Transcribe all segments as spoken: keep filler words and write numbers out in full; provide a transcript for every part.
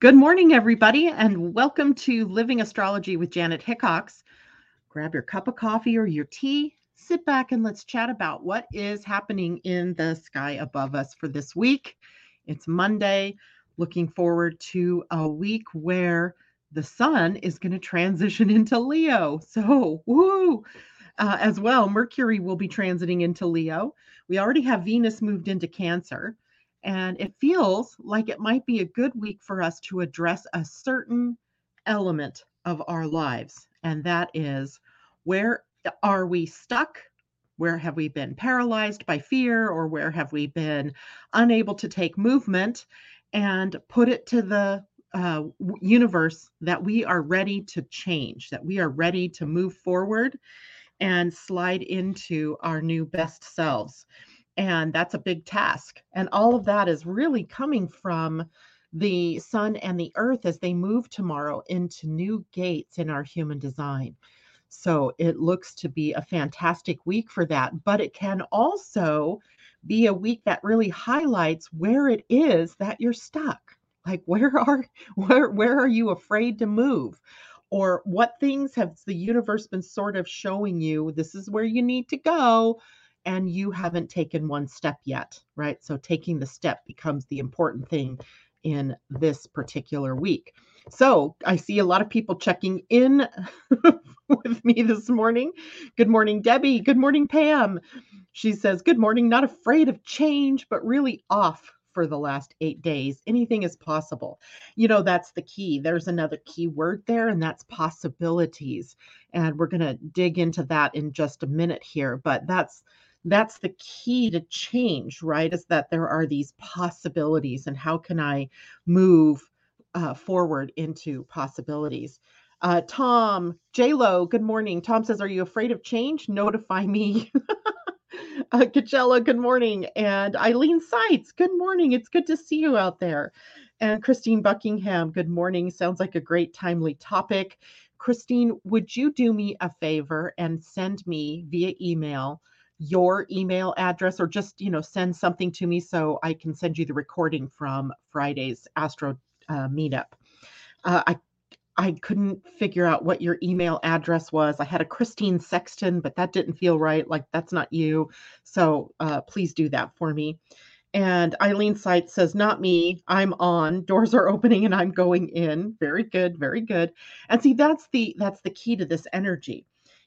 Good morning, everybody, and welcome to Living Astrology with Janet Hickox. Grab your cup of coffee or your tea, sit back, and let's chat about what is happening in the sky above us for this week. It's Monday. Looking forward to a week where the sun is going to transition into Leo. So, woo! Uh, as well, Mercury will be transiting into Leo. We already have Venus moved into Cancer. And it feels like it might be a good week for us to address a certain element of our lives. And that is, where are we stuck? Where have we been paralyzed by fear? Or where have we been unable to take movement and put it to the uh, universe that we are ready to change, that we are ready to move forward and slide into our new best selves? And that's a big task. And all of that is really coming from the sun and the earth as they move tomorrow into new gates in our human design. So it looks to be a fantastic week for that. But it can also be a week that really highlights where it is that you're stuck. Like, where are, where, where are you afraid to move? Or what things have the universe been sort of showing you, this is where you need to go, and you haven't taken one step yet, right? So taking the step becomes the important thing in this particular week. So I see a lot of people checking in with me this morning. Good morning, Debbie. Good morning, Pam. She says, good morning, not afraid of change, but really off for the last eight days. Anything is possible. You know, that's the key. There's another key word there, and that's possibilities. And we're going to dig into that in just a minute here, but that's That's the key to change, right? Is that there are these possibilities, and how can I move uh, forward into possibilities? Uh, Tom, J-Lo, good morning. Tom says, are you afraid of change? Notify me. uh, Kachella, good morning. And Eileen Seitz, good morning. It's good to see you out there. And Christine Buckingham, good morning. Sounds like a great timely topic. Christine, would you do me a favor and send me via email your email address, or just, you know, send something to me so I can send you the recording from Friday's Astro uh, meetup. Uh, I I couldn't figure out what your email address was. I had a Christine Sexton, but that didn't feel right. Like, that's not you. So uh, please do that for me. And Eileen Seitz says, not me. I'm on. Doors are opening and I'm going in. Very good. Very good. And see, that's the that's the key to this energy,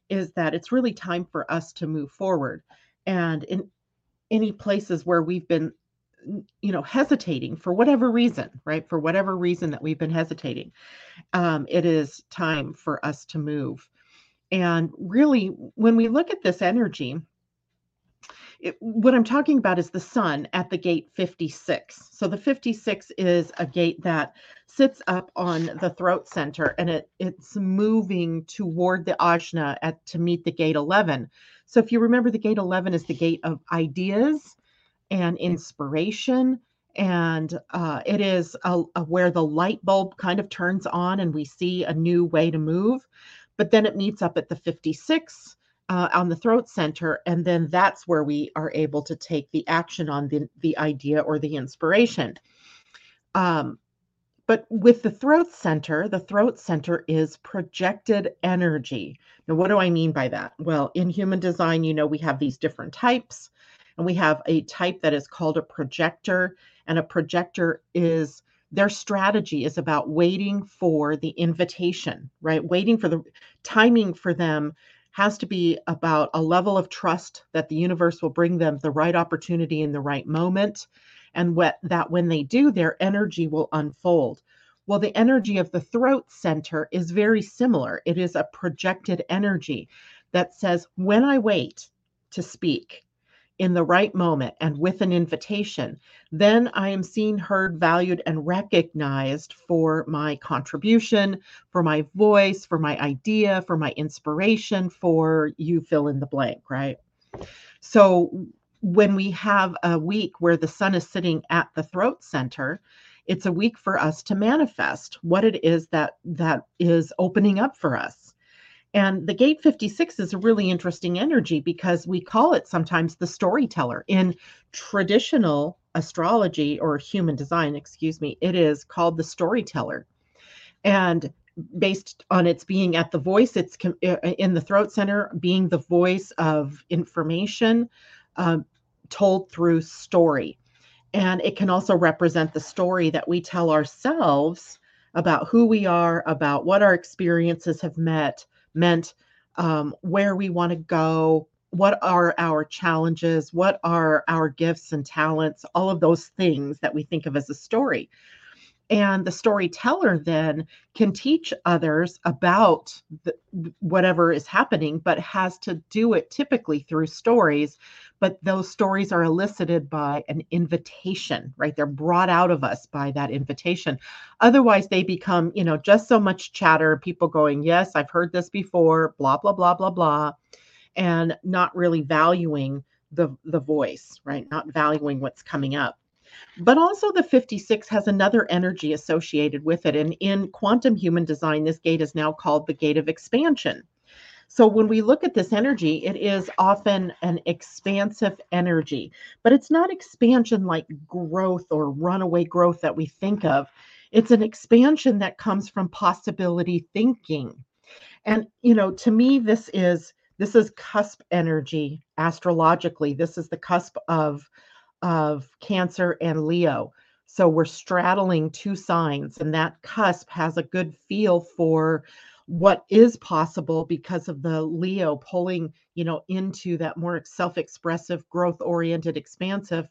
is that it's really time for us to move forward. And in any places where we've been, you know, hesitating for whatever reason, right? For whatever reason that we've been hesitating, um, it is time for us to move. And really, when we look at this energy, it, what I'm talking about is the sun at the gate fifty-six. So the fifty-six is a gate that sits up on the throat center, and it it's moving toward the ajna at to meet the gate eleven. So if you remember, the gate eleven is the gate of ideas and inspiration, and uh, it is a, a, where the light bulb kind of turns on and we see a new way to move. But then it meets up at the fifty-six. Uh, on the throat center, and then that's where we are able to take the action on the, the idea or the inspiration. Um, but with the throat center, the throat center is projected energy. Now, what do I mean by that? Well, in human design, you know, we have these different types, and we have a type that is called a projector, and a projector is their strategy is about waiting for the invitation, right? Waiting for the timing for them has to be about a level of trust that the universe will bring them the right opportunity in the right moment, and what, that when they do, their energy will unfold. Well, the energy of the throat center is very similar. It is a projected energy that says, when I wait to speak in the right moment and with an invitation, then I am seen, heard, valued, and recognized for my contribution, for my voice, for my idea, for my inspiration, for you fill in the blank, right? So when we have a week where the sun is sitting at the throat center, it's a week for us to manifest what it is that that is opening up for us. And the gate fifty-six is a really interesting energy because we call it sometimes the storyteller. In traditional astrology or human design, excuse me, it is called the storyteller. And based on its being at the voice, it's in the throat center, being the voice of information uh, told through story. And it can also represent the story that we tell ourselves about who we are, about what our experiences have met, meant, um, where we want to go, what are our challenges, what are our gifts and talents, all of those things that we think of as a story. And the storyteller then can teach others about the, whatever is happening, but has to do it typically through stories. But those stories are elicited by an invitation, right? They're brought out of us by that invitation. Otherwise, they become, you know, just so much chatter, people going, yes, I've heard this before, blah, blah, blah, blah, blah, and not really valuing the, the voice, right? Not valuing what's coming up. But also the fifty-six has another energy associated with it. And in Quantum Human Design, this gate is now called the gate of expansion. So when we look at this energy, it is often an expansive energy, but it's not expansion like growth or runaway growth that we think of. It's an expansion that comes from possibility thinking. And, you know, to me, this is, this is cusp energy astrologically. This is the cusp of of Cancer and Leo. So we're straddling two signs, and that cusp has a good feel for what is possible because of the Leo pulling, you know, into that more self-expressive, growth-oriented, expansive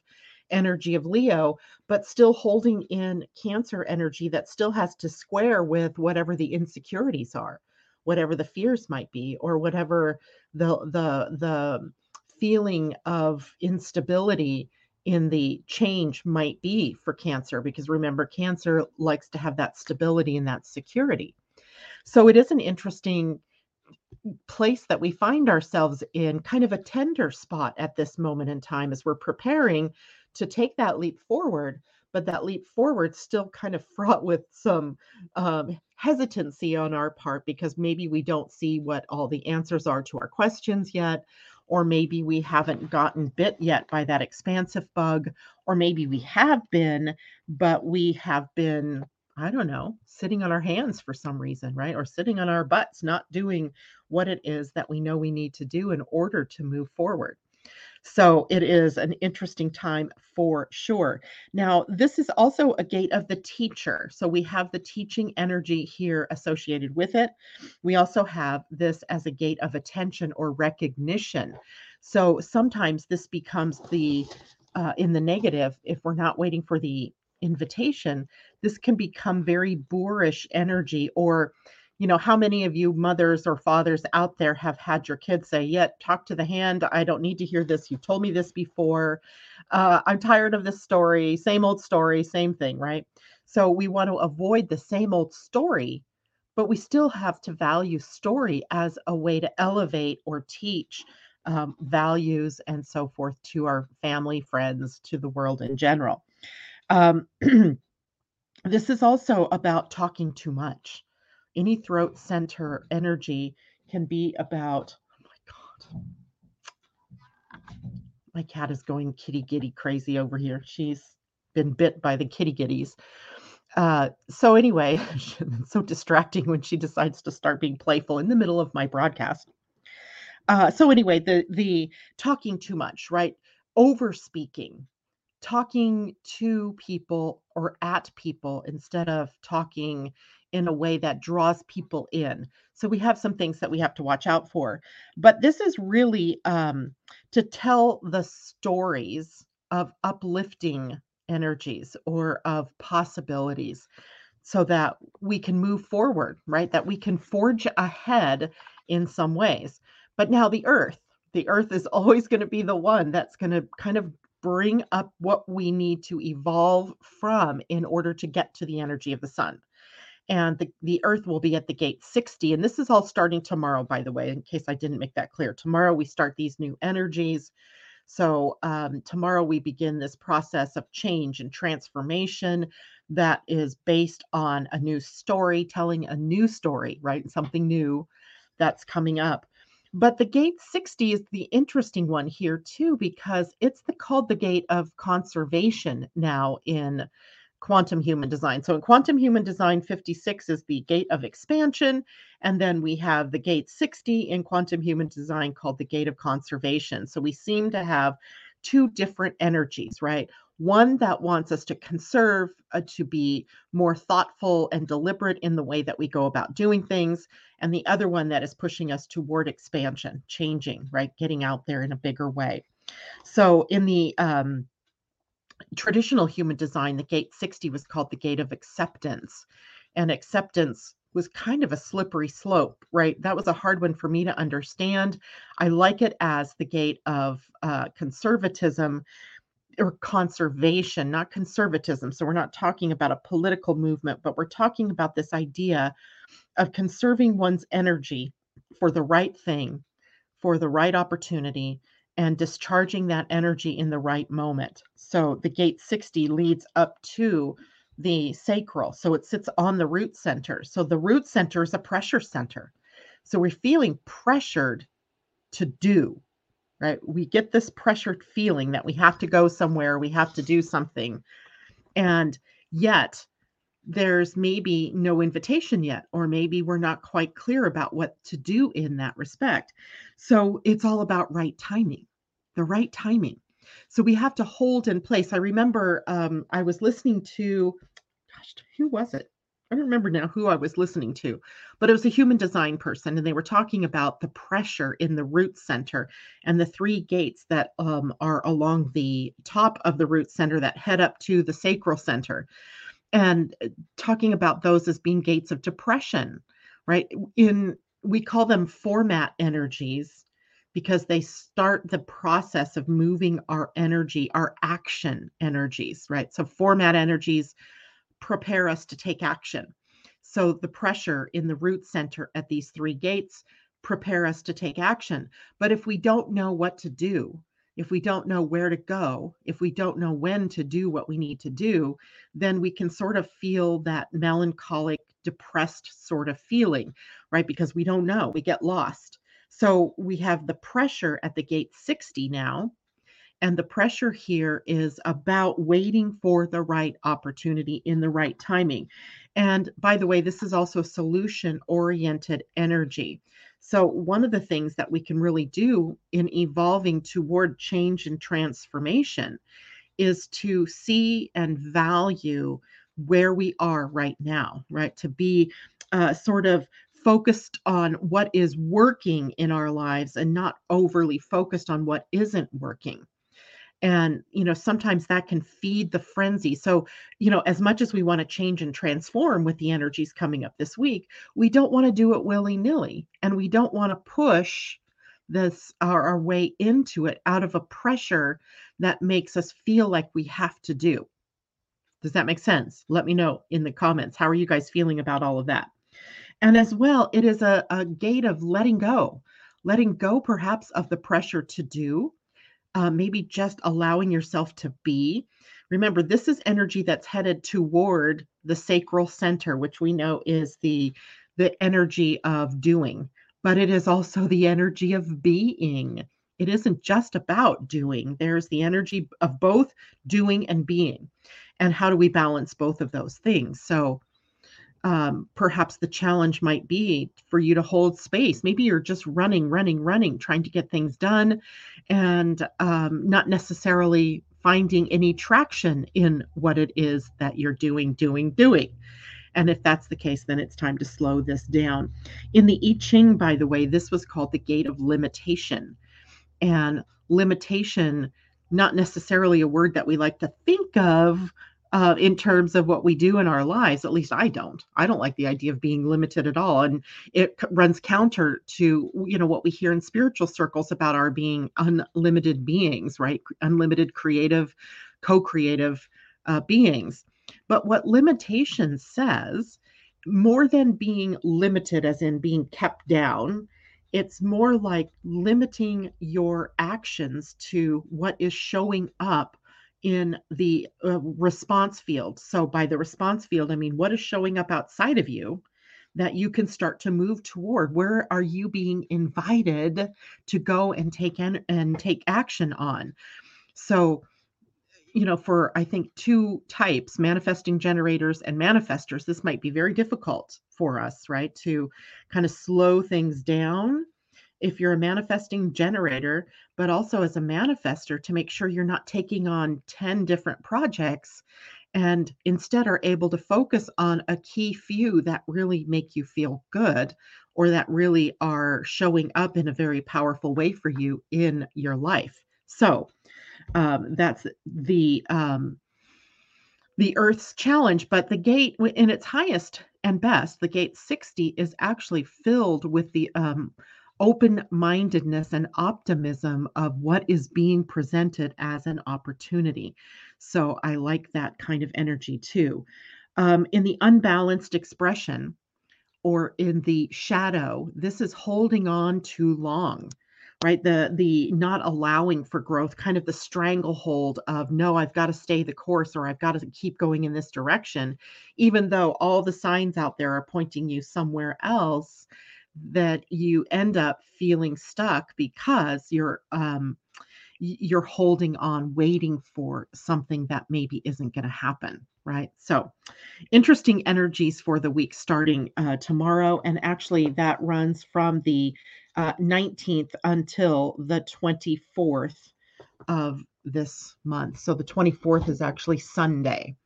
energy of Leo, but still holding in Cancer energy that still has to square with whatever the insecurities are, whatever the fears might be, or whatever the the the feeling of instability in the change might be for Cancer, because remember, Cancer likes to have that stability and that security. So it is an interesting place that we find ourselves in, kind of a tender spot at this moment in time as we're preparing to take that leap forward, but that leap forward still kind of fraught with some um, hesitancy on our part, because maybe we don't see what all the answers are to our questions yet, or maybe we haven't gotten bit yet by that expansive bug, or maybe we have been, but we have been, I don't know, sitting on our hands for some reason, right? Or sitting on our butts, not doing what it is that we know we need to do in order to move forward. So it is an interesting time for sure. Now, this is also a gate of the teacher. So we have the teaching energy here associated with it. We also have this as a gate of attention or recognition. So sometimes this becomes the, uh, in the negative, if we're not waiting for the invitation, this can become very boorish energy. Or, you know, how many of you mothers or fathers out there have had your kids say, yeah, talk to the hand. I don't need to hear this. You've told me this before. Uh, I'm tired of this story. Same old story, same thing, right? So we want to avoid the same old story, but we still have to value story as a way to elevate or teach um, values and so forth to our family, friends, to the world in general. Um, this is also about talking too much. Any throat center energy can be about, oh my God, my cat is going kitty giddy crazy over here. She's been bit by the kitty giddies. Uh, so anyway, it's so distracting when she decides to start being playful in the middle of my broadcast. Uh, so anyway, the, the talking too much, right? Over speaking, talking to people or at people instead of talking in a way that draws people in. So we have some things that we have to watch out for. But this is really um, to tell the stories of uplifting energies or of possibilities so that we can move forward, right? That we can forge ahead in some ways. But now the earth, the earth is always going to be the one that's going to kind of bring up what we need to evolve from in order to get to the energy of the sun. And the, the earth will be at the gate sixty. And this is all starting tomorrow, by the way, in case I didn't make that clear. Tomorrow we start these new energies. So um, tomorrow we begin this process of change and transformation that is based on a new story, telling a new story, right? Something new that's coming up. But the gate sixty is the interesting one here too, because it's the, called the gate of conservation now in Quantum Human Design. So in Quantum Human Design, fifty-six is the gate of expansion. And then we have the gate sixty in Quantum Human Design called the gate of conservation. So we seem to have two different energies, right? One that wants us to conserve, uh, to be more thoughtful and deliberate in the way that we go about doing things. And the other one that is pushing us toward expansion, changing, right? Getting out there in a bigger way. So in the um, traditional human design, the gate sixty was called the gate of acceptance. And acceptance was kind of a slippery slope, right? That was a hard one for me to understand. I like it as the gate of uh, conservatism or conservation, not conservatism. So we're not talking about a political movement, but we're talking about this idea of conserving one's energy for the right thing, for the right opportunity, and discharging that energy in the right moment. So the gate sixty leads up to the sacral. So it sits on the root center. So the root center is a pressure center. So we're feeling pressured to do, right? We get this pressured feeling that we have to go somewhere, we have to do something. And yet there's maybe no invitation yet, or maybe we're not quite clear about what to do in that respect. So it's all about right timing, the right timing. So we have to hold in place. I remember um, I was listening to, gosh, who was it? I don't remember now who I was listening to, but it was a human design person. And they were talking about the pressure in the root center and the three gates that um, are along the top of the root center that head up to the sacral center, and talking about those as being gates of depression, right? In, we call them format energies, because they start the process of moving our energy, our action energies, right? So format energies prepare us to take action. So the pressure in the root center at these three gates prepare us to take action. But if we don't know what to do, if we don't know where to go, if we don't know when to do what we need to do, then we can sort of feel that melancholic, depressed sort of feeling, right? Because we don't know, we get lost. So we have the pressure at the gate sixty now, and the pressure here is about waiting for the right opportunity in the right timing. And by the way, this is also solution-oriented energy. So one of the things that we can really do in evolving toward change and transformation is to see and value where we are right now, right? To be uh, sort of focused on what is working in our lives and not overly focused on what isn't working. And, you know, sometimes that can feed the frenzy. So, you know, as much as we want to change and transform with the energies coming up this week, we don't want to do it willy-nilly, and we don't want to push this our, our way into it out of a pressure that makes us feel like we have to do. Does that make sense? Let me know in the comments. How are you guys feeling about all of that? And as well, it is a, a gate of letting go, letting go perhaps of the pressure to do, uh, maybe just allowing yourself to be. Remember, this is energy that's headed toward the sacral center, which we know is the, the energy of doing, but it is also the energy of being. It isn't just about doing. There's the energy of both doing and being. And how do we balance both of those things? So Um, perhaps the challenge might be for you to hold space. Maybe you're just running, running, running, trying to get things done, and um, not necessarily finding any traction in what it is that you're doing, doing, doing. And if that's the case, then it's time to slow this down. In the I Ching, by the way, this was called the gate of limitation. And limitation, not necessarily a word that we like to think of, Uh, in terms of what we do in our lives. At least I don't. I don't like the idea of being limited at all. And it c- runs counter to, you know, what we hear in spiritual circles about our being unlimited beings, right? Unlimited creative, co-creative uh, beings. But what limitation says, more than being limited as in being kept down, it's more like limiting your actions to what is showing up in the uh, response field. So by the response field, I mean, what is showing up outside of you that you can start to move toward. Where are you being invited to go and take in and take action on? So, you know, for, I think, two types, manifesting generators and manifestors, this might be very difficult for us, right? To kind of slow things down if you're a manifesting generator, but also as a manifester to make sure you're not taking on ten different projects and instead are able to focus on a key few that really make you feel good or that really are showing up in a very powerful way for you in your life. So um, that's the um, the Earth's challenge, but the gate in its highest and best, the gate sixty, is actually filled with the um, open-mindedness and optimism of what is being presented as an opportunity. So I like that kind of energy too. Um, in the unbalanced expression or in the shadow, this is holding on too long, right? The, the not allowing for growth, kind of the stranglehold of, no, I've got to stay the course or I've got to keep going in this direction, even though all the signs out there are pointing you somewhere else, that you end up feeling stuck because you're um, you're holding on, waiting for something that maybe isn't going to happen, right? So interesting energies for the week starting uh, tomorrow. And actually that runs from the uh, nineteenth until the twenty-fourth of this month. So the twenty-fourth is actually Sunday.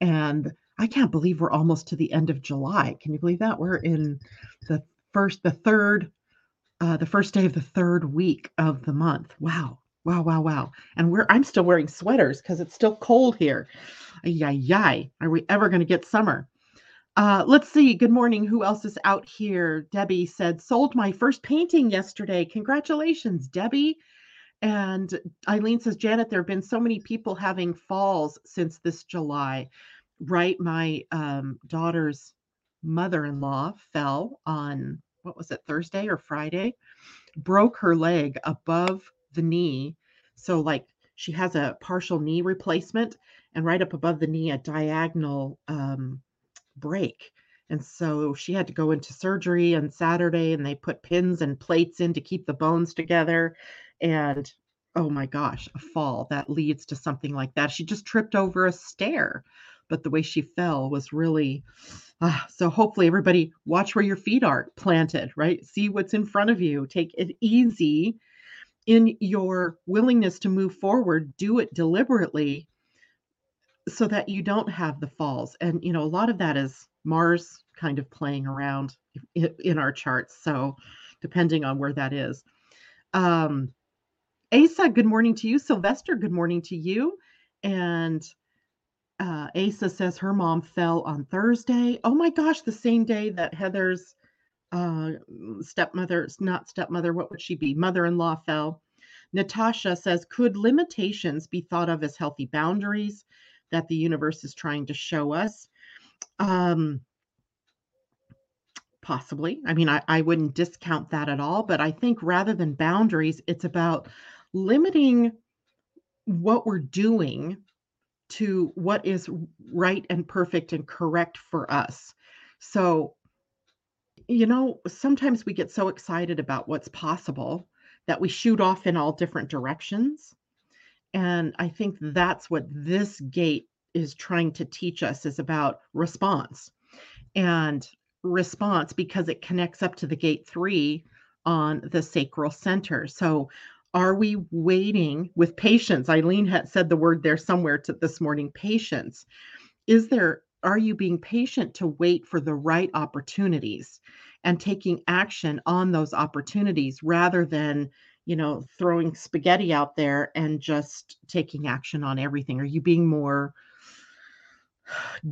And I can't believe we're almost to the end of July. Can you believe that? We're in the First, the third, uh, the first day of the third week of the month. Wow, wow, wow, wow! And we're—I'm still wearing sweaters because it's still cold here. Yay, yay! Are we ever going to get summer? Uh, let's see. Good morning. Who else is out here? Debbie said, "Sold my first painting yesterday. Congratulations, Debbie!" And Eileen says, "Janet, there have been so many people having falls since this July, right? My um, daughter's mother-in-law fell on." What was it, Thursday or Friday, broke her leg above the knee. So like she has a partial knee replacement and right up above the knee, a diagonal um, break. And so she had to go into surgery on Saturday and they put pins and plates in to keep the bones together. And oh my gosh, a fall that leads to something like that. She just tripped over a stair, but the way she fell was really, uh, so hopefully everybody watch where your feet are planted, right? See what's in front of you. Take it easy in your willingness to move forward. Do it deliberately so that you don't have the falls. And, you know, a lot of that is Mars kind of playing around in our charts. So depending on where that is. Um, Asa, good morning to you. Sylvester, good morning to you. And Uh, Asa says her mom fell on Thursday. Oh my gosh, the same day that Heather's uh, stepmother, not stepmother, what would she be? Mother-in-law fell. Natasha says, could limitations be thought of as healthy boundaries that the universe is trying to show us? Um, possibly. I mean, I, I wouldn't discount that at all, but I think rather than boundaries, it's about limiting what we're doing to what is right and perfect and correct for us. So, you know, sometimes we get so excited about what's possible that we shoot off in all different directions. And I think that's what this gate is trying to teach us, is about response and response, because it connects up to the gate three on the sacral center. So are we waiting with patience? Eileen had said the word there somewhere to this morning, patience. Is there, are you being patient to wait for the right opportunities and taking action on those opportunities rather than, you know, throwing spaghetti out there and just taking action on everything? Are you being more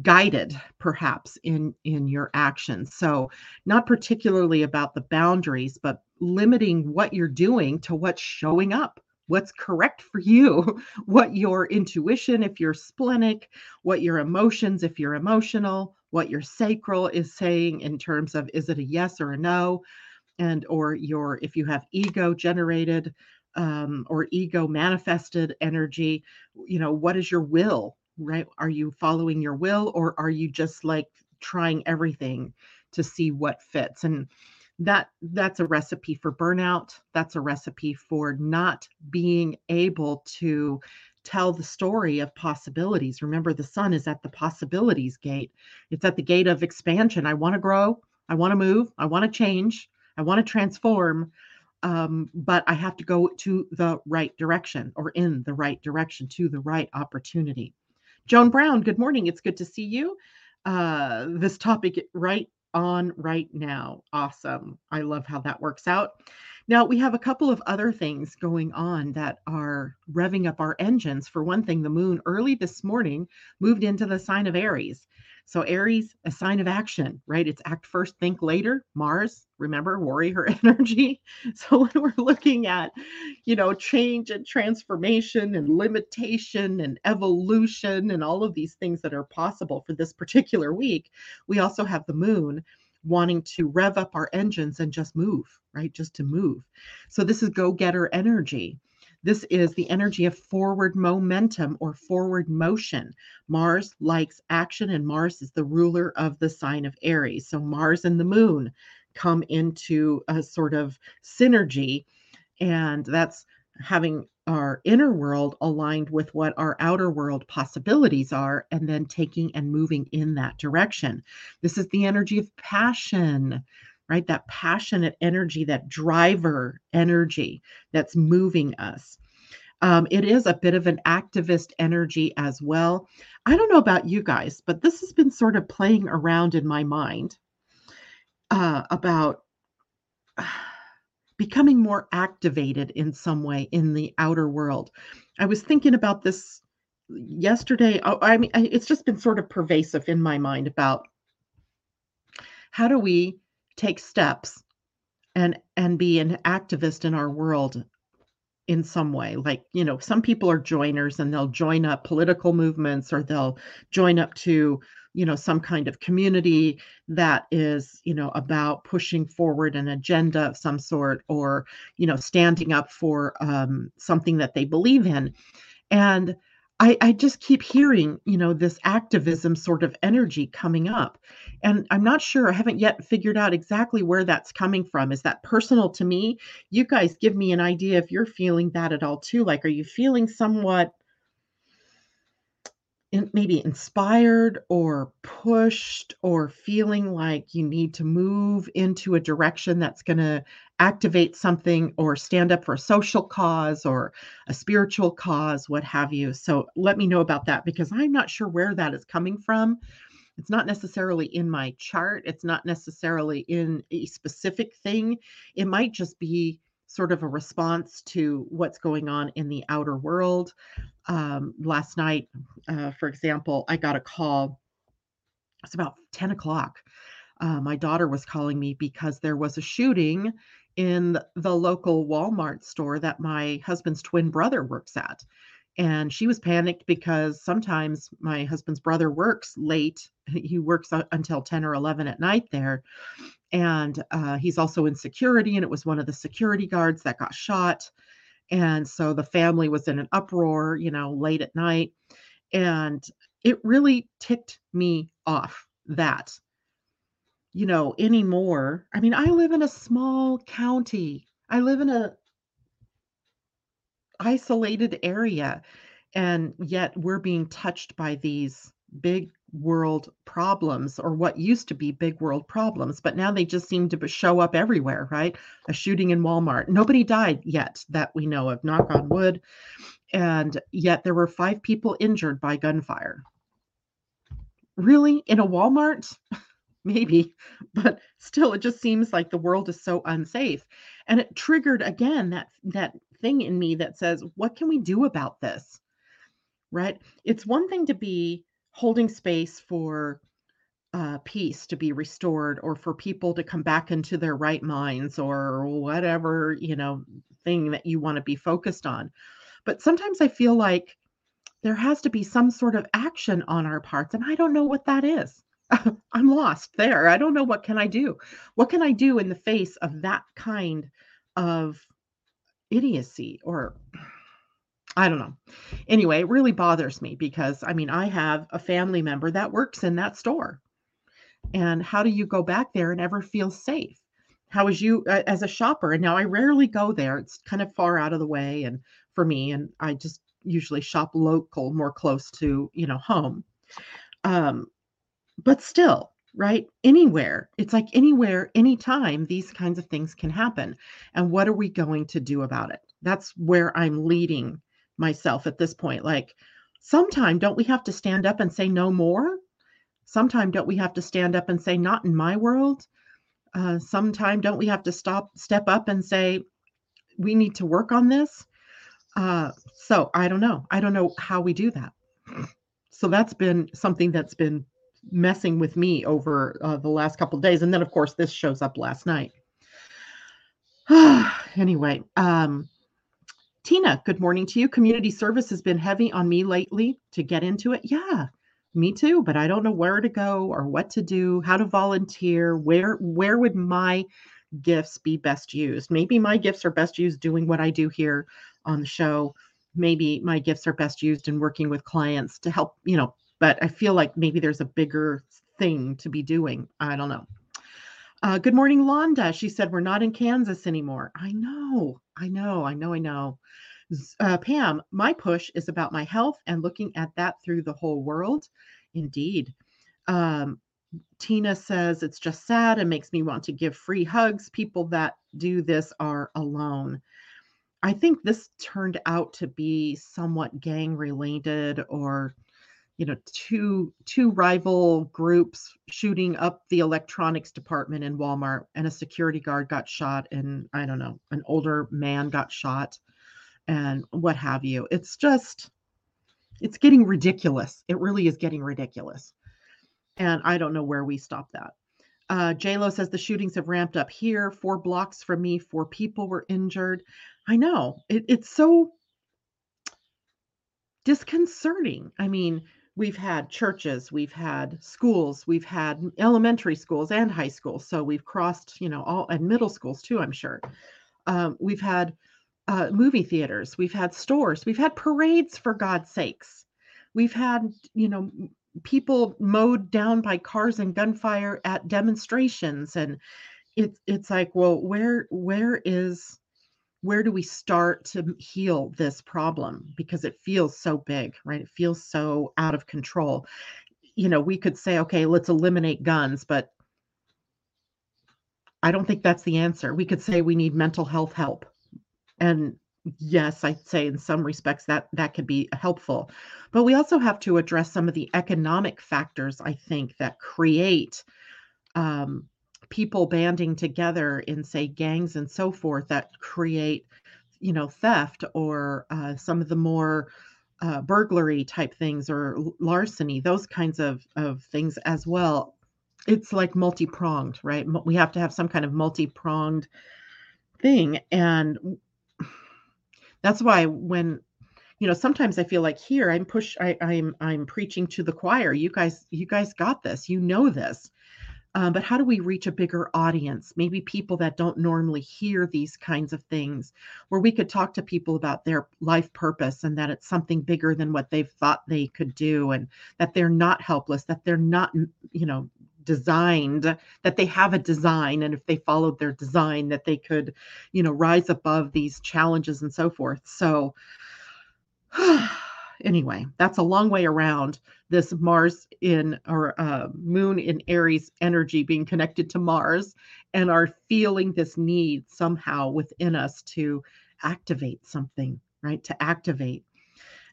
guided perhaps in, in your actions? So not particularly about the boundaries, but limiting what you're doing to what's showing up, what's correct for you, what your intuition, if you're splenic, what your emotions, if you're emotional, what your sacral is saying in terms of, is it a yes or a no? And, or your, if you have ego generated um, or ego manifested energy, you know, what is your will, right? Are you following your will or are you just like trying everything to see what fits. And that that's a recipe for burnout. That's a recipe for not being able to tell the story of possibilities. Remember, the sun is at the possibilities gate. It's at the gate of expansion. I want to grow. I want to move. I want to change. I want to transform. Um, but I have to go to the right direction, or in the right direction, to the right opportunity. Joan Brown, good morning. It's good to see you. Uh, this topic right on right now. Awesome. I love how that works out. Now, we have a couple of other things going on that are revving up our engines. For one thing, the moon early this morning moved into the sign of Aries. So Aries, a sign of action, right? It's act first, think later. Mars, remember, warrior energy. So when we're looking at, you know, change and transformation and limitation and evolution and all of these things that are possible for this particular week, we also have the moon wanting to rev up our engines and just move, right? Just to move. So this is go-getter energy. This is the energy of forward momentum or forward motion. Mars likes action, and Mars is the ruler of the sign of Aries. So Mars and the moon come into a sort of synergy, and that's having our inner world aligned with what our outer world possibilities are, and then taking and moving in that direction. This is the energy of passion, right? That passionate energy, that driver energy that's moving us. Um, it is a bit of an activist energy as well. I don't know about you guys, but this has been sort of playing around in my mind uh, about uh, becoming more activated in some way in the outer world. I was thinking about this yesterday. I mean, it's just been sort of pervasive in my mind about how do we take steps and and be an activist in our world in some way. Like, you know, some people are joiners, and they'll join up political movements, or they'll join up to, you know, some kind of community that is, you know, about pushing forward an agenda of some sort, or, you know, standing up for um, something that they believe in. And I, I just keep hearing, you know, this activism sort of energy coming up. And I'm not sure, I haven't yet figured out exactly where that's coming from. Is that personal to me? You guys give me an idea if you're feeling that at all too. Like, are you feeling somewhat in, maybe inspired or pushed, or feeling like you need to move into a direction that's going to activate something, or stand up for a social cause or a spiritual cause, what have you? So let me know about that, because I'm not sure where that is coming from. It's not necessarily in my chart. It's not necessarily in a specific thing. It might just be sort of a response to what's going on in the outer world. Um, last night, uh, for example, I got a call. It's about ten o'clock. Uh, my daughter was calling me because there was a shooting in the local Walmart store that my husband's twin brother works at. And she was panicked because sometimes my husband's brother works late. He works until ten or eleven at night there. And uh, he's also in security. And it was one of the security guards that got shot. And so the family was in an uproar, you know, late at night. And it really ticked me off that, you know, anymore. I mean, I live in a small county. I live in a isolated area, and yet we're being touched by these big world problems, or what used to be big world problems, but now they just seem to show up everywhere, right? A shooting in Walmart. Nobody died yet that we know of, knock on wood. And yet there were five people injured by gunfire. Really? In a Walmart? Maybe, but still, it just seems like the world is so unsafe. And it triggered again that that thing in me that says, what can we do about this? Right? It's one thing to be holding space for uh, peace to be restored, or for people to come back into their right minds, or whatever, you know, thing that you want to be focused on. But sometimes I feel like there has to be some sort of action on our parts, and I don't know what that is. I'm lost there. I don't know. What can I do? What can I do in the face of that kind of idiocy? Or I don't know. Anyway, it really bothers me because, I mean, I have a family member that works in that store. And how do you go back there and ever feel safe? How is you uh, as a shopper? And now I rarely go there. It's kind of far out of the way. And for me, and I just usually shop local, more close to, you know, home. Um, but still, right? Anywhere. It's like anywhere, anytime, these kinds of things can happen. And what are we going to do about it? That's where I'm leading myself at this point. Like, sometime don't we have to stand up and say no more? Sometime don't we have to stand up and say, not in my world? Uh, sometime don't we have to stop, step up and say, we need to work on this? Uh, so I don't know. I don't know how we do that. So that's been something that's been messing with me over uh, the last couple of days. And then, of course, this shows up last night. Anyway, um, Tina, good morning to you. Community service has been heavy on me lately to get into it. Yeah, me too. But I don't know where to go or what to do, how to volunteer. Where, where would my gifts be best used? Maybe my gifts are best used doing what I do here on the show. Maybe my gifts are best used in working with clients to help, you know, but I feel like maybe there's a bigger thing to be doing. I don't know. Uh, good morning, Londa. She said, we're not in Kansas anymore. I know, I know, I know, I know. Uh, Pam, my push is about my health and looking at that through the whole world. Indeed. Um, Tina says, it's just sad and makes me want to give free hugs. People that do this are alone. I think this turned out to be somewhat gang related, or, you know, two two rival groups shooting up the electronics department in Walmart, and a security guard got shot, and I don't know, an older man got shot, and what have you. It's just, it's getting ridiculous. It really is getting ridiculous. And I don't know where we stop that. Uh, J-Lo says the shootings have ramped up here. Four blocks from me, four people were injured. I know, it, it's so disconcerting. I mean, we've had churches, we've had schools, we've had elementary schools and high schools. So we've crossed, you know, all, and middle schools too, I'm sure. Um, we've had uh, movie theaters, we've had stores, we've had parades, for God's sakes. We've had, you know, people mowed down by cars and gunfire at demonstrations. And it, it's like, well, where where is... where do we start to heal this problem? Because it feels so big, right? It feels so out of control. You know, we could say, okay, let's eliminate guns, but I don't think that's the answer. We could say we need mental health help. And yes, I'd say in some respects that that could be helpful. But we also have to address some of the economic factors, I think, that create um, people banding together in, say, gangs and so forth, that create, you know, theft or uh, some of the more uh, burglary type things, or larceny, those kinds of, of things as well. It's like multi-pronged, right? We have to have some kind of multi-pronged thing. And that's why when, you know, sometimes I feel like here I'm push, I, I'm, I'm preaching to the choir. You guys, you guys got this, you know this. Um, but how do we reach a bigger audience? Maybe people that don't normally hear these kinds of things, where we could talk to people about their life purpose and that it's something bigger than what they've thought they could do, and that they're not helpless, that they're not, you know, designed, that they have a design. And if they followed their design, that they could, you know, rise above these challenges and so forth. So anyway, that's a long way around this Mars in, or uh, moon in Aries energy being connected to Mars, and are feeling this need somehow within us to activate something, right? To activate.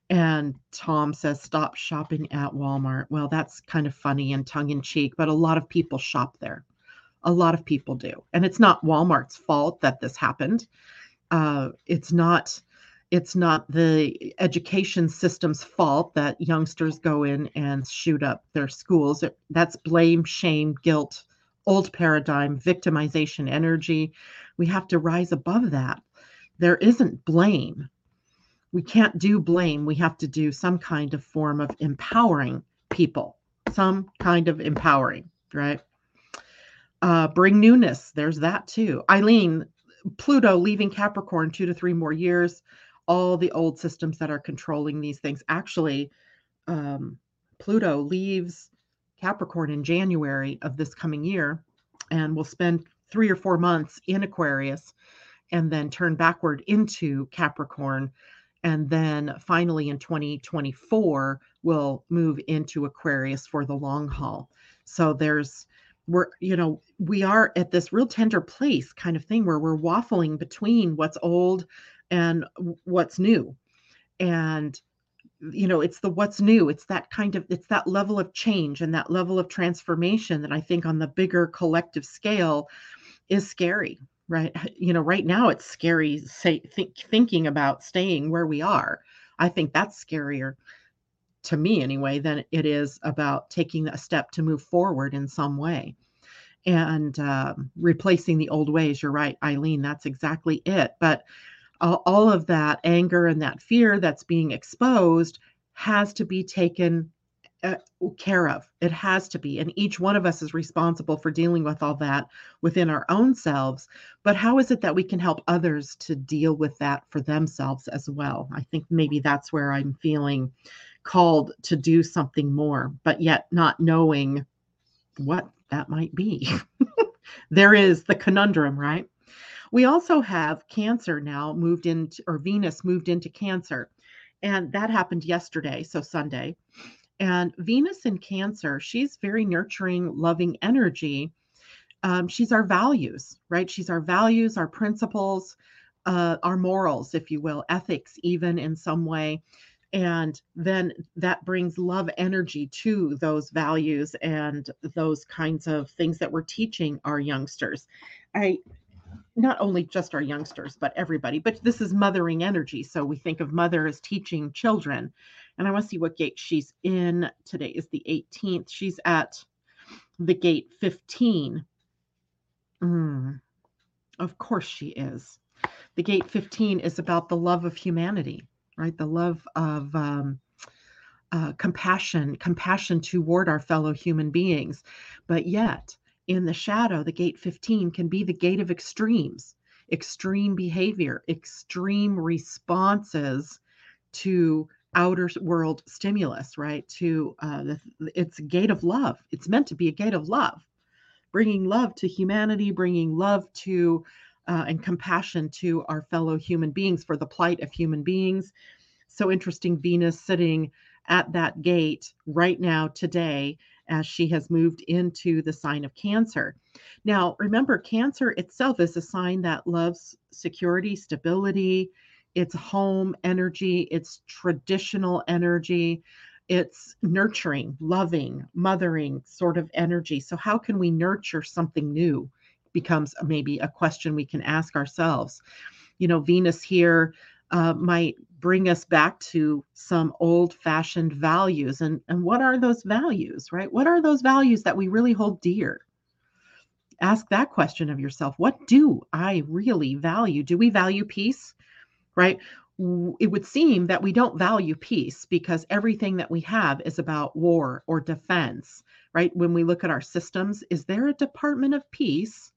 And Tom says, stop shopping at Walmart. Well, that's kind of funny and tongue in cheek, but a lot of people shop there. A lot of people do. And it's not Walmart's fault that this happened. Uh, it's not... It's not the education system's fault that youngsters go in and shoot up their schools. That's blame, shame, guilt, old paradigm, victimization energy. We have to rise above that. There isn't blame. We can't do blame. We have to do some kind of form of empowering people, some kind of empowering, right? Uh, bring newness. There's that too. Eileen, Pluto leaving Capricorn two to three more years. All the old systems that are controlling these things. Actually, um, Pluto leaves Capricorn in January of this coming year, and we'll spend three or four months in Aquarius and then turn backward into Capricorn. And then finally in twenty twenty-four, we'll move into Aquarius for the long haul. So there's, we're, you know, we are at this real tender place kind of thing where we're waffling between what's old and what's new. And, you know, it's the what's new. It's that kind of, it's that level of change and that level of transformation that I think on the bigger collective scale is scary, right? You know, right now it's scary say, think, thinking about staying where we are. I think that's scarier to me anyway than it is about taking a step to move forward in some way and uh, replacing the old ways. You're right, Eileen, that's exactly it. But all of that anger and that fear that's being exposed has to be taken uh, care of. It has to be. And each one of us is responsible for dealing with all that within our own selves. But how is it that we can help others to deal with that for themselves as well? I think maybe that's where I'm feeling called to do something more, but yet not knowing what that might be. There is the conundrum, right? We also have Cancer now moved into, or Venus moved into Cancer, and that happened yesterday, so Sunday. And Venus in Cancer, she's very nurturing, loving energy. Um, she's our values, right? She's our values, our principles, uh, our morals, if you will, ethics, even in some way. And then that brings love energy to those values and those kinds of things that we're teaching our youngsters. I Not only just our youngsters, but everybody. But this is mothering energy. So we think of mother as teaching children. And I want to see what gate she's in. Today is the eighteenth. She's at the gate fifteen. Mm, of course she is. The gate fifteen is about the love of humanity, right? The love of um, uh, compassion, compassion toward our fellow human beings. But yet, in the shadow, the gate fifteen can be the gate of extremes, extreme behavior, extreme responses to outer world stimulus, right? To uh, the, it's a gate of love. It's meant to be a gate of love, bringing love to humanity, bringing love to uh, and compassion to our fellow human beings for the plight of human beings. So interesting, Venus sitting at that gate right now today, as she has moved into the sign of Cancer. Now, remember, Cancer itself is a sign that loves security, stability, it's home energy, it's traditional energy, it's nurturing, loving, mothering sort of energy. So how can we nurture something new? Becomes maybe a question we can ask ourselves. You know, Venus here uh, might bring us back to some old-fashioned values. And, and what are those values, right? What are those values that we really hold dear? Ask that question of yourself. What do I really value? Do we value peace, right? It would seem that we don't value peace because everything that we have is about war or defense, right? When we look at our systems, is there a Department of Peace?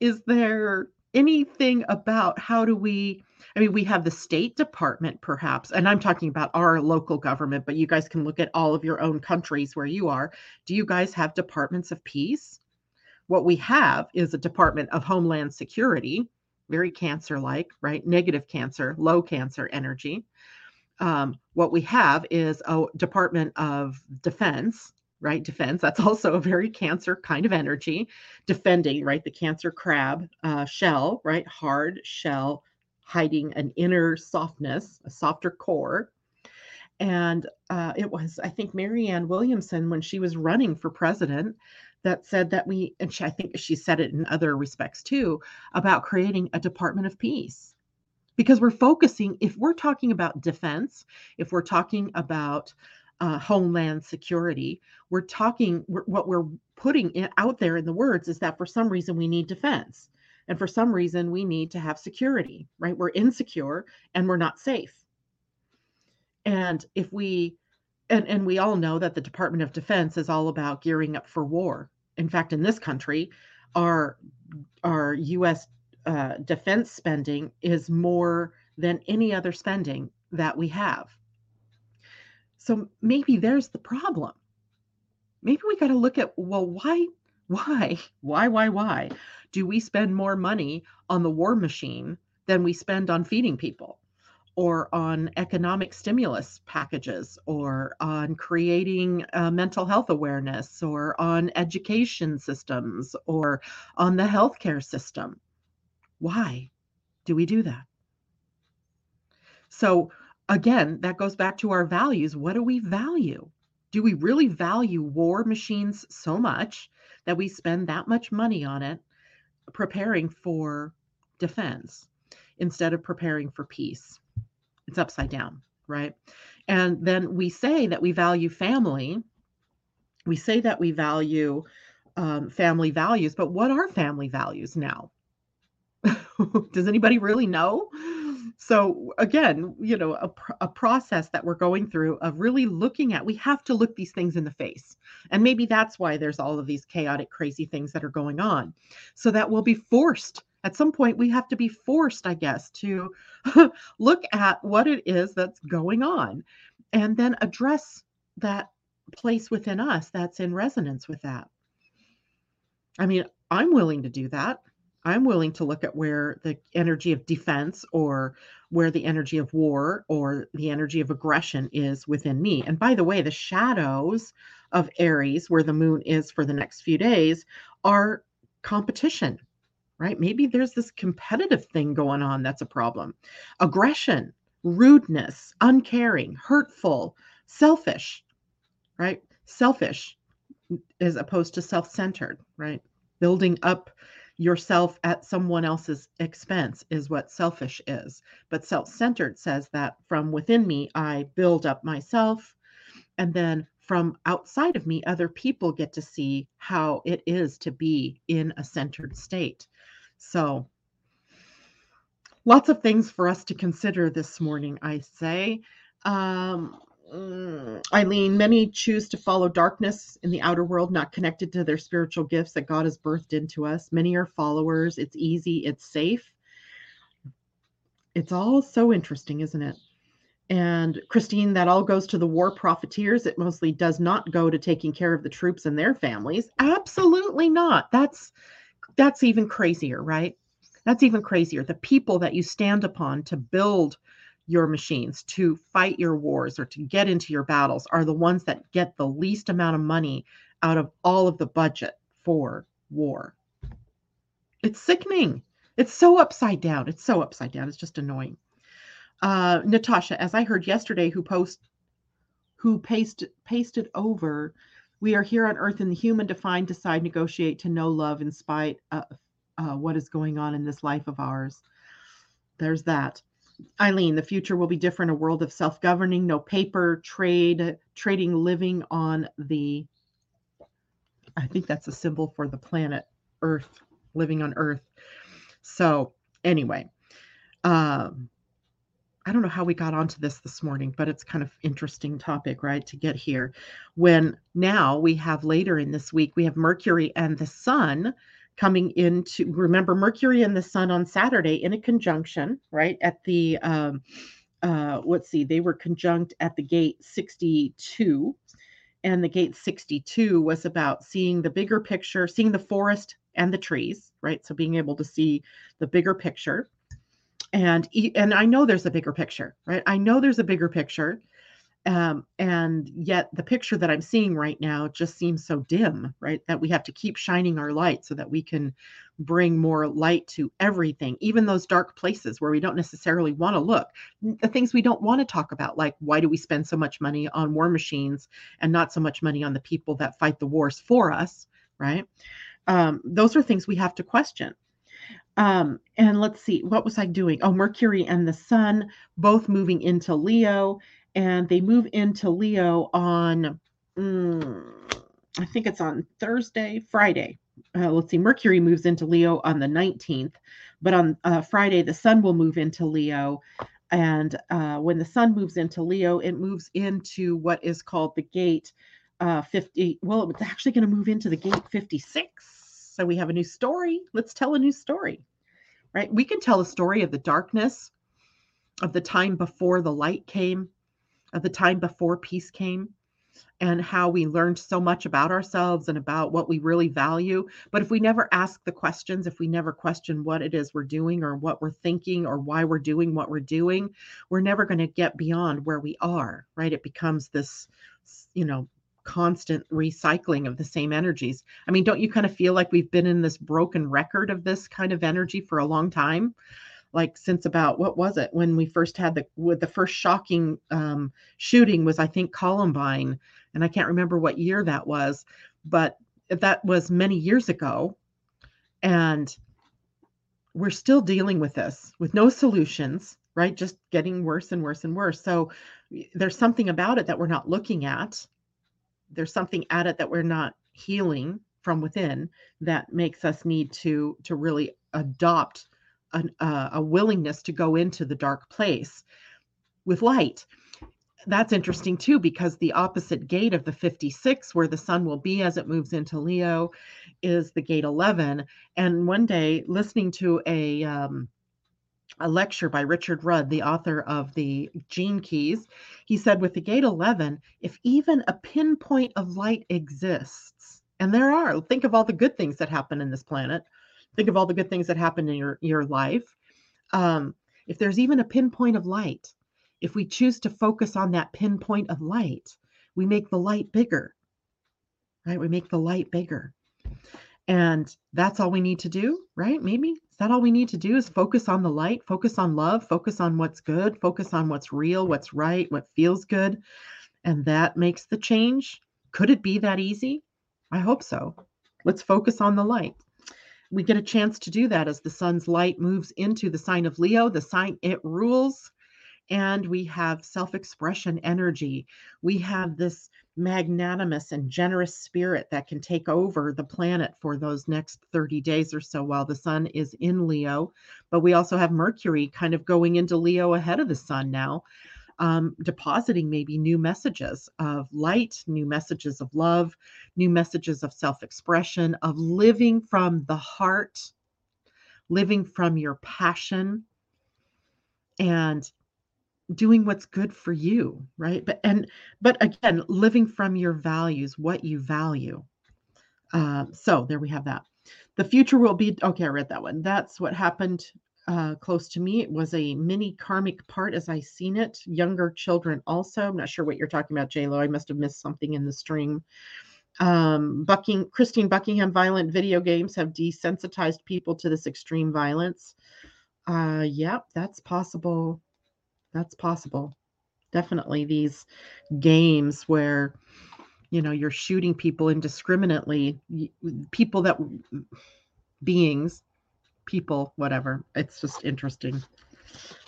Is there anything about how do we, I mean, we have the State Department, perhaps, and I'm talking about our local government, but you guys can look at all of your own countries where you are. Do you guys have departments of peace? What we have is a Department of Homeland Security, very Cancer-like, right? Negative Cancer, low Cancer energy. Um, what we have is a Department of Defense, right? Defense, that's also a very Cancer kind of energy. Defending, right? The Cancer crab uh, shell, right? Hard shell, hiding an inner softness, a softer core. And uh, it was, I think, Marianne Williamson, when she was running for president, that said that we, and she, I think she said it in other respects too, about creating a Department of Peace. Because we're focusing, if we're talking about defense, if we're talking about Uh, homeland security, we're talking, we're, what we're putting in, out there in the words is that for some reason we need defense. And for some reason we need to have security, right? We're insecure and we're not safe. And if we, and, and we all know that the Department of Defense is all about gearing up for war. In fact, in this country, our, our U S uh, defense spending is more than any other spending that we have. So maybe there's the problem, maybe we got to look at, well, why, why, why, why, why do we spend more money on the war machine than we spend on feeding people, or on economic stimulus packages, or on creating uh, mental health awareness, or on education systems, or on the healthcare system? Why do we do that? So again, that goes back to our values. What do we value? Do we really value war machines so much that we spend that much money on it, preparing for defense instead of preparing for peace? It's upside down, right? And then we say that we value family. We say that we value um, family values, but what are family values now? Does anybody really know? So again, you know, a, a process that we're going through of really looking at, we have to look these things in the face. And maybe that's why there's all of these chaotic, crazy things that are going on, so that we'll be forced. At some point, we have to be forced, I guess, to look at what it is that's going on, and then address that place within us that's in resonance with that. I mean, I'm willing to do that. I'm willing to look at where the energy of defense, or where the energy of war, or the energy of aggression is within me. And by the way, the shadows of Aries, where the moon is for the next few days, are competition, right? Maybe there's this competitive thing going on that's a problem. Aggression, rudeness, uncaring, hurtful, selfish, right? Selfish as opposed to self-centered, right? Building up yourself at someone else's expense is what selfish is. But self-centered says that from within me, I build up myself. And then from outside of me, other people get to see how it is to be in a centered state. So lots of things for us to consider this morning, I say. Um, Eileen, many choose to follow darkness in the outer world, not connected to their spiritual gifts that God has birthed into us. Many are followers. It's easy. It's safe. It's all so interesting, isn't it? And Christine, that all goes to the war profiteers. It mostly does not go to taking care of the troops and their families. Absolutely not. That's, that's even crazier, right? That's even crazier. The people that you stand upon to build your machines, to fight your wars, or to get into your battles, are the ones that get the least amount of money out of all of the budget for war. It's sickening. It's so upside down. It's so upside down. It's just annoying. Uh, Natasha, as I heard yesterday, who post, who paste, pasted over, we are here on earth in the human define, decide, negotiate to know love in spite of uh, what is going on in this life of ours. There's that. Eileen, the future will be different, a world of self-governing, no paper, trade, trading, living on the, I think that's a symbol for the planet Earth, living on Earth. So anyway, um, I don't know how we got onto this this morning, but it's kind of interesting topic, right, to get here. When now we have later in this week, we have Mercury and the sun coming into, remember, Mercury and the sun on Saturday in a conjunction, right, at the, um, uh, let's see, they were conjunct at the gate sixty-two, and the gate sixty-two was about seeing the bigger picture, seeing the forest and the trees, right, so being able to see the bigger picture, and, and I know there's a bigger picture, right, I know there's a bigger picture, Um, and yet the picture that I'm seeing right now just seems so dim, right? That we have to keep shining our light so that we can bring more light to everything, even those dark places where we don't necessarily want to look, the things we don't want to talk about, like why do we spend so much money on war machines and not so much money on the people that fight the wars for us, right? Um, those are things we have to question. Um, and let's see, what was I doing? Oh, Mercury and the sun, both moving into Leo. And they move into Leo on, mm, I think it's on Thursday, Friday. Uh, let's see, Mercury moves into Leo on the nineteenth. But on uh, Friday, the sun will move into Leo. And uh, when the sun moves into Leo, it moves into what is called the gate fifty. Well, it's actually going to move into the gate fifty-six. So we have a new story. Let's tell a new story, right? We can tell a story of the darkness, of the time before the light came, of the time before peace came, and how we learned so much about ourselves and about what we really value. But if we never ask the questions, if we never question what it is we're doing or what we're thinking or why we're doing what we're doing, we're never going to get beyond where we are, right? It becomes this, you know, constant recycling of the same energies. I mean, don't you kind of feel like we've been in this broken record of this kind of energy for a long time? Like since about, what was it when we first had the, with the first shocking um, shooting was, I think, Columbine. And I can't remember what year that was, but that was many years ago. And we're still dealing with this with no solutions, right? Just getting worse and worse and worse. So there's something about it that we're not looking at. There's something at it that we're not healing from within that makes us need to, to really adopt An, uh, a willingness to go into the dark place with light. That's interesting too, because the opposite gate of the fifty-six, where the sun will be as it moves into Leo, is the gate eleven. And one day, listening to a um, a lecture by Richard Rudd, the author of the Gene Keys, he said, with the gate eleven, if even a pinpoint of light exists, and there are, think of all the good things that happen in this planet. Think of all the good things that happen in your, your life. Um, if there's even a pinpoint of light, if we choose to focus on that pinpoint of light, we make the light bigger, right? We make the light bigger. And that's all we need to do, right? Maybe is that all we need to do is focus on the light, focus on love, focus on what's good, focus on what's real, what's right, what feels good. And that makes the change. Could it be that easy? I hope so. Let's focus on the light. We get a chance to do that as the sun's light moves into the sign of Leo, the sign it rules, and we have self-expression energy. We have this magnanimous and generous spirit that can take over the planet for those next thirty days or so while the sun is in Leo. But we also have Mercury kind of going into Leo ahead of the sun now, um, depositing maybe new messages of light, new messages of love, new messages of self-expression, of living from the heart, living from your passion, and doing what's good for you, right? But, and, but again, living from your values, what you value. Uh, so there we have that. The future will be, okay, I read that one. That's what happened Uh, close to me. It was a mini karmic part as I seen it. Younger children also. I'm not sure what you're talking about, J-Lo. I must have missed something in the stream. Um, Bucking, Christine Buckingham, violent video games have desensitized people to this extreme violence. Uh, yeah, that's possible. That's possible. Definitely these games where, you know, you're shooting people indiscriminately. People that, beings, people, whatever. It's just interesting.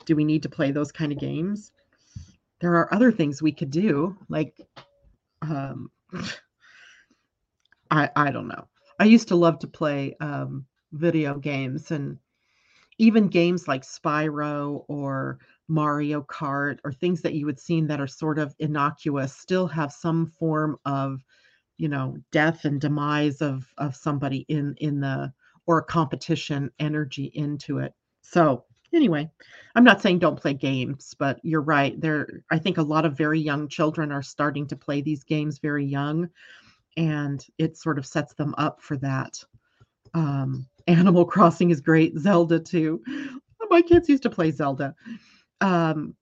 Do we need to play those kind of games? There are other things we could do. Like, um, I, I don't know. I used to love to play um, video games, and even games like Spyro or Mario Kart or things that you would see that are sort of innocuous still have some form of, you know, death and demise of, of somebody in, in the, or competition energy into it. So anyway, I'm not saying don't play games, but you're right. There, I think a lot of very young children are starting to play these games very young, and it sort of sets them up for that. Um, Animal Crossing is great. Zelda too. My kids used to play Zelda. Um,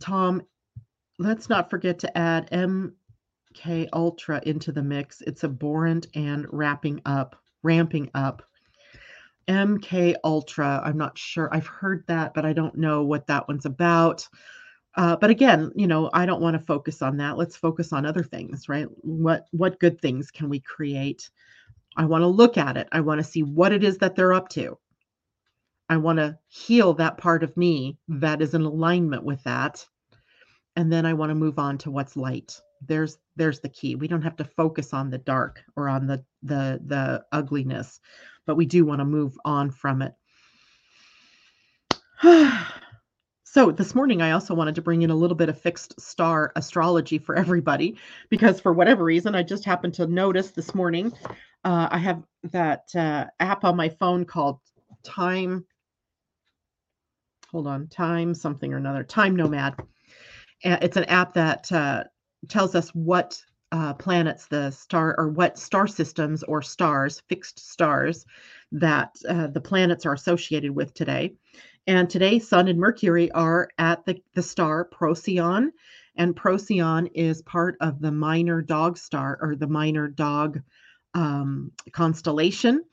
Tom, let's not forget to add M K Ultra into the mix. It's abhorrent and wrapping up. Ramping up. M K Ultra. I'm not sure. I've heard that, but I don't know what that one's about. Uh, but again, you know, I don't want to focus on that. Let's focus on other things, right? What, what good things can we create? I want to look at it. I want to see what it is that they're up to. I want to heal that part of me that is in alignment with that. And then I want to move on to what's light. There's there's the key. We don't have to focus on the dark or on the the the ugliness, but we do want to move on from it. So this morning, I also wanted to bring in a little bit of fixed star astrology for everybody, because for whatever reason, I just happened to notice this morning, uh, I have that uh, app on my phone called Time. Hold on, Time something or another, Time Nomad. It's an app that uh, tells us what uh, planets the star or what star systems or stars, fixed stars, that uh, the planets are associated with today. And today, Sun and Mercury are at the, the star Procyon, and Procyon is part of the minor dog star or the minor dog um, constellation.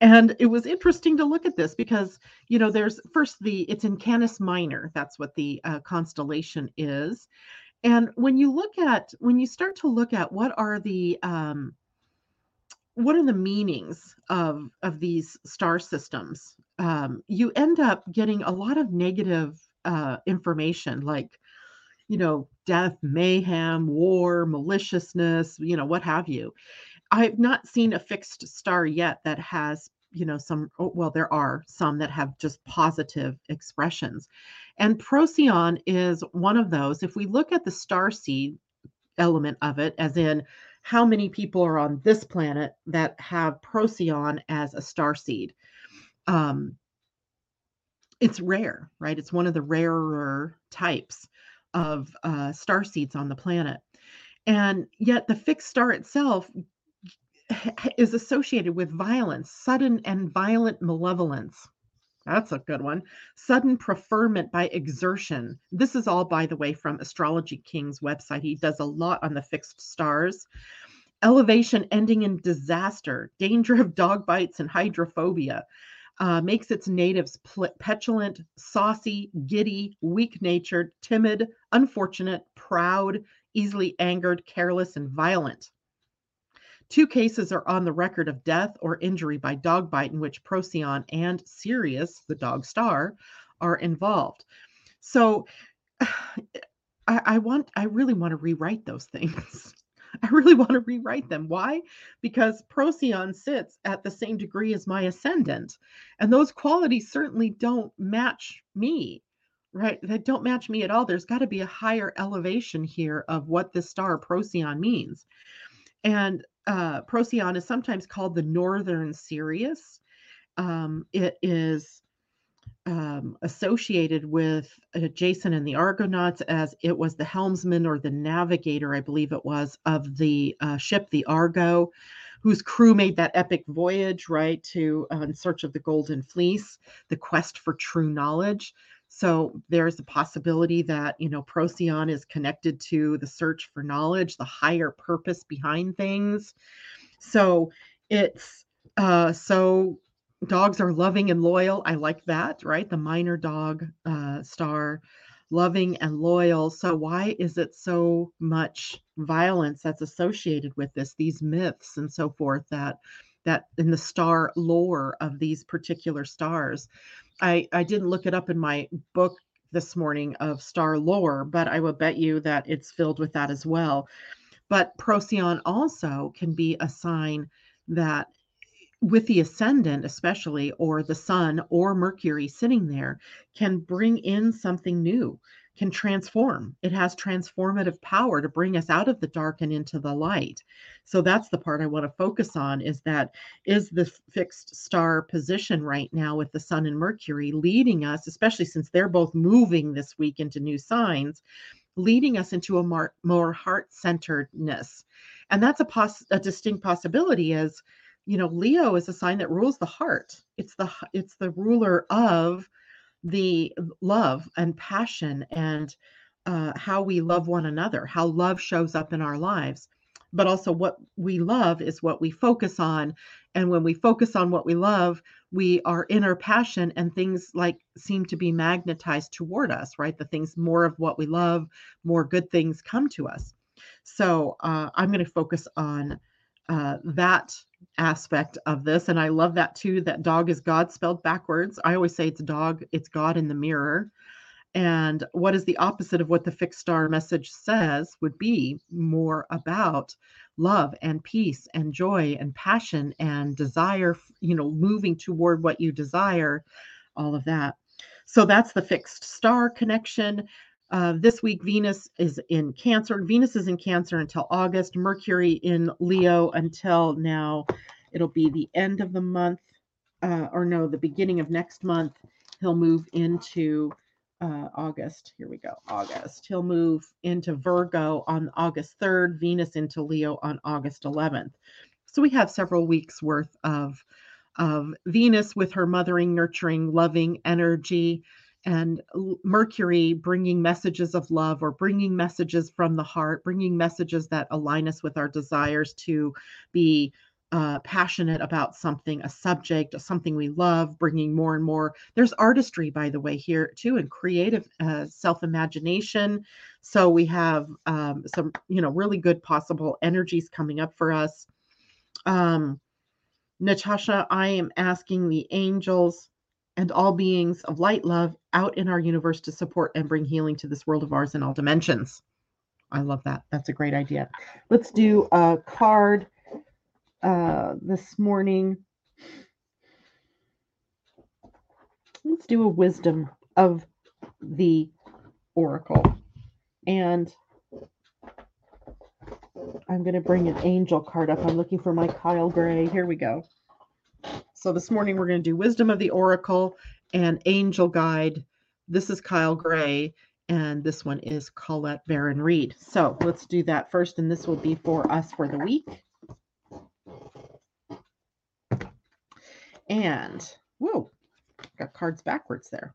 And it was interesting to look at this because, you know, there's first the, it's in Canis Minor. That's what the uh, constellation is. And when you look at, when you start to look at what are the, um, what are the meanings of, of these star systems, um, you end up getting a lot of negative uh, information, like, you know, death, mayhem, war, maliciousness, you know, what have you. I've not seen a fixed star yet that has, you know, some, well, there are some that have just positive expressions. And Procyon is one of those. If we look at the star seed element of it, as in how many people are on this planet that have Procyon as a star seed, um, it's rare, right? It's one of the rarer types of uh, star seeds on the planet. And yet the fixed star itself is associated with violence, sudden and violent malevolence. That's a good one. Sudden preferment by exertion. This is all, by the way, from Astrology King's website. He does a lot on the fixed stars. Elevation ending in disaster, danger of dog bites and hydrophobia, uh, makes its natives petulant, saucy, giddy, weak-natured, timid, unfortunate, proud, easily angered, careless, and violent. Two cases are on the record of death or injury by dog bite in which Procyon and Sirius, the dog star, are involved. So I, I want, I really want to rewrite those things. I really want to rewrite them. Why? Because Procyon sits at the same degree as my ascendant, and those qualities certainly don't match me, right? They don't match me at all. There's got to be a higher elevation here of what this star Procyon means. And Uh, Procyon is sometimes called the Northern Sirius. Um, it is um, associated with uh, Jason and the Argonauts, as it was the helmsman or the navigator, I believe it was, of the uh, ship, the Argo, whose crew made that epic voyage, right, to uh, in search of the Golden Fleece, the quest for true knowledge. So there's a possibility that, you know, Procyon is connected to the search for knowledge, the higher purpose behind things. So it's, uh, so dogs are loving and loyal. I like that, right? The minor dog uh, star, loving and loyal. So why is it so much violence that's associated with this, these myths and so forth that, that in the star lore of these particular stars? I, I didn't look it up in my book this morning of star lore, but I will bet you that it's filled with that as well. But Procyon also can be a sign that with the ascendant, especially, or the sun or Mercury sitting there, can bring in something new, can transform. It has transformative power to bring us out of the dark and into the light. So that's the part I want to focus on, is that, is the fixed star position right now with the sun and Mercury leading us, especially since they're both moving this week into new signs, leading us into a more, more heart-centeredness. And that's a, pos a distinct possibility, as, you know, Leo is a sign that rules the heart. It's the, it's the ruler of the love and passion and uh, how we love one another, how love shows up in our lives. But also what we love is what we focus on. And when we focus on what we love, we are in our passion, and things like seem to be magnetized toward us, right? The things, more of what we love, more good things come to us. So uh, I'm going to focus on uh, that aspect of this. And I love that too, that dog is God spelled backwards. I always say it's dog, it's God in the mirror. And what is the opposite of what the fixed star message says would be more about love and peace and joy and passion and desire, you know, moving toward what you desire, all of that. So that's the fixed star connection. Uh, this week, Venus is in Cancer. Venus is in Cancer until August. Mercury in Leo until now. It'll be the end of the month, uh, or no, the beginning of next month. He'll move into uh, August. Here we go. August. He'll move into Virgo on August third, Venus into Leo on August eleventh. So we have several weeks worth of, of Venus with her mothering, nurturing, loving energy, and Mercury bringing messages of love, or bringing messages from the heart, bringing messages that align us with our desires to be uh, passionate about something, a subject, something we love, bringing more and more. There's artistry, by the way, here too, and creative uh, self-imagination. So we have um, some, you know, really good possible energies coming up for us. Um, Natasha, I am asking the angels and all beings of light, love out in our universe to support and bring healing to this world of ours in all dimensions. I love that. That's a great idea. Let's do a card uh, this morning. Let's do a Wisdom of the Oracle. And I'm going to bring an angel card up. I'm looking for my Kyle Gray. Here we go. So this morning we're going to do Wisdom of the Oracle and Angel Guide. This is Kyle Gray, and this one is Colette Baron Reed. So let's do that first, and this will be for us for the week. And, whoa, got cards backwards there.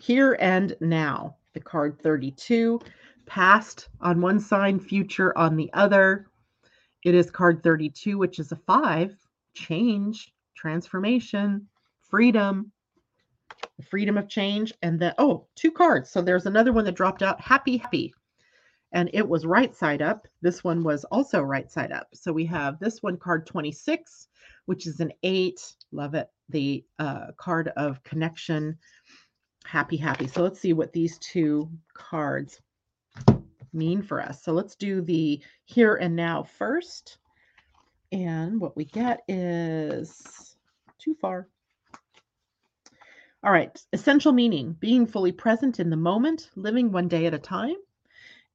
Here and Now, the card thirty-two. Past on one side, future on the other. It is card thirty-two, which is a five, change, transformation, freedom, the freedom of change. And then, oh, two cards. So there's another one that dropped out, happy, happy. And it was right side up. This one was also right side up. So we have this one, card twenty-six, which is an eight. Love it. The uh, card of connection, happy, happy. So let's see what these two cards mean for us. So let's do the Here and Now first. And what we get is too far. All right. Essential meaning, being fully present in the moment, living one day at a time.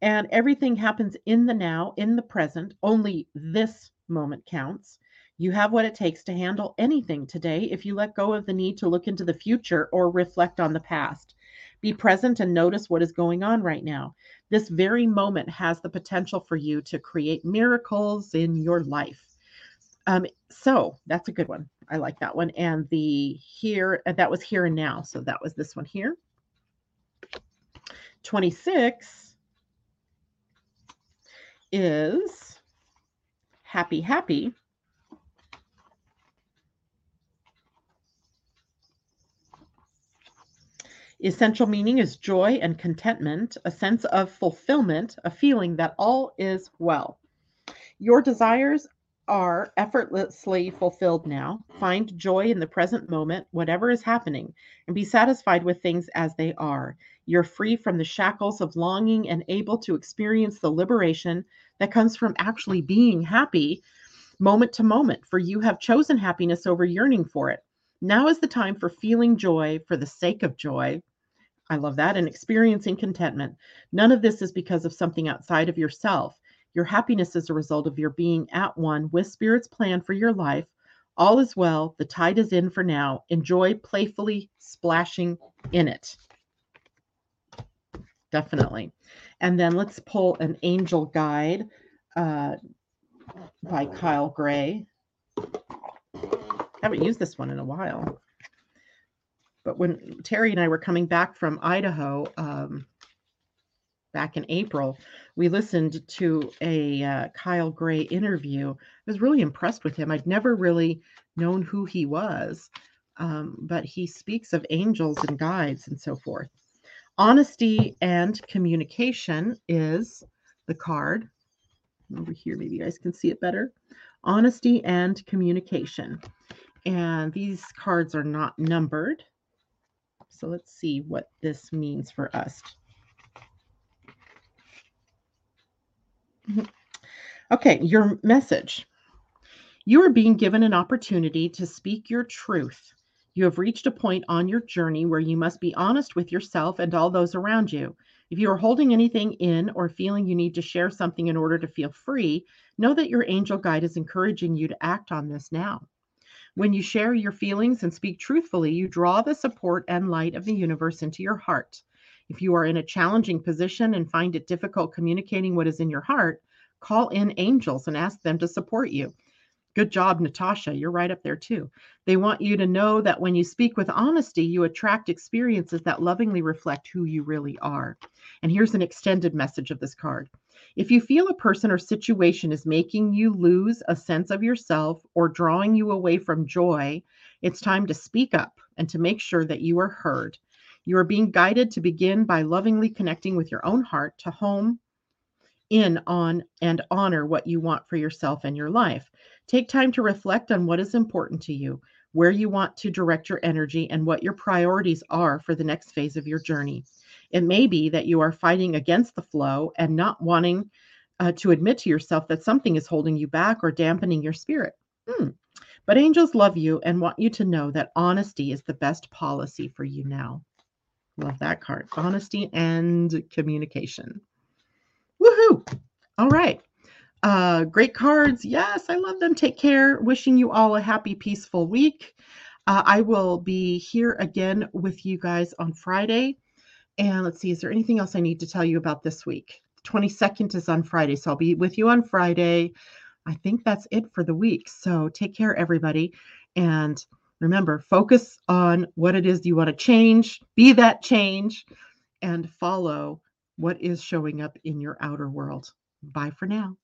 And everything happens in the now, in the present. Only this moment counts. You have what it takes to handle anything today if you let go of the need to look into the future or reflect on the past. Be present and notice what is going on right now. This very moment has the potential for you to create miracles in your life. Um, so that's a good one. I like that one. And the here, that was Here and Now. So that was this one here. twenty-six is happy, happy. Essential meaning is joy and contentment, a sense of fulfillment, a feeling that all is well. Your desires are effortlessly fulfilled now. Find joy in the present moment, whatever is happening, and be satisfied with things as they are. You're free from the shackles of longing and able to experience the liberation that comes from actually being happy moment to moment, for you have chosen happiness over yearning for it. Now is the time for feeling joy for the sake of joy. I love that. And experiencing contentment. None of this is because of something outside of yourself. Your happiness is a result of your being at one with Spirit's plan for your life. All is well. The tide is in for now. Enjoy playfully splashing in it. Definitely. And then let's pull an angel guide uh, by Kyle Gray. I haven't used this one in a while, but when Terry and I were coming back from Idaho um, back in April, we listened to a uh, Kyle Gray interview. I was really impressed with him. I'd never really known who he was, um, but he speaks of angels and guides and so forth. Honesty and communication is the card. Over here, maybe you guys can see it better. Honesty and communication. And these cards are not numbered. So let's see what this means for us. Okay, your message. You are being given an opportunity to speak your truth. You have reached a point on your journey where you must be honest with yourself and all those around you. If you are holding anything in or feeling you need to share something in order to feel free, know that your angel guide is encouraging you to act on this now. When you share your feelings and speak truthfully, you draw the support and light of the universe into your heart. If you are in a challenging position and find it difficult communicating what is in your heart, call in angels and ask them to support you. Good job, Natasha. You're right up there too. They want you to know that when you speak with honesty, you attract experiences that lovingly reflect who you really are. And here's an extended message of this card. If you feel a person or situation is making you lose a sense of yourself or drawing you away from joy, it's time to speak up and to make sure that you are heard. You are being guided to begin by lovingly connecting with your own heart to home in on and honor what you want for yourself and your life. Take time to reflect on what is important to you, where you want to direct your energy, and what your priorities are for the next phase of your journey. It may be that you are fighting against the flow and not wanting uh, to admit to yourself that something is holding you back or dampening your spirit. Hmm. But angels love you and want you to know that honesty is the best policy for you now. Love that card. Honesty and communication. Woohoo! All right. Uh, great cards. Yes, I love them. Take care. Wishing you all a happy, peaceful week. Uh, I will be here again with you guys on Friday. And let's see, is there anything else I need to tell you about this week? twenty-second is on Friday, so I'll be with you on Friday. I think that's it for the week. So take care, everybody. And remember, focus on what it is you want to change, be that change, and follow what is showing up in your outer world. Bye for now.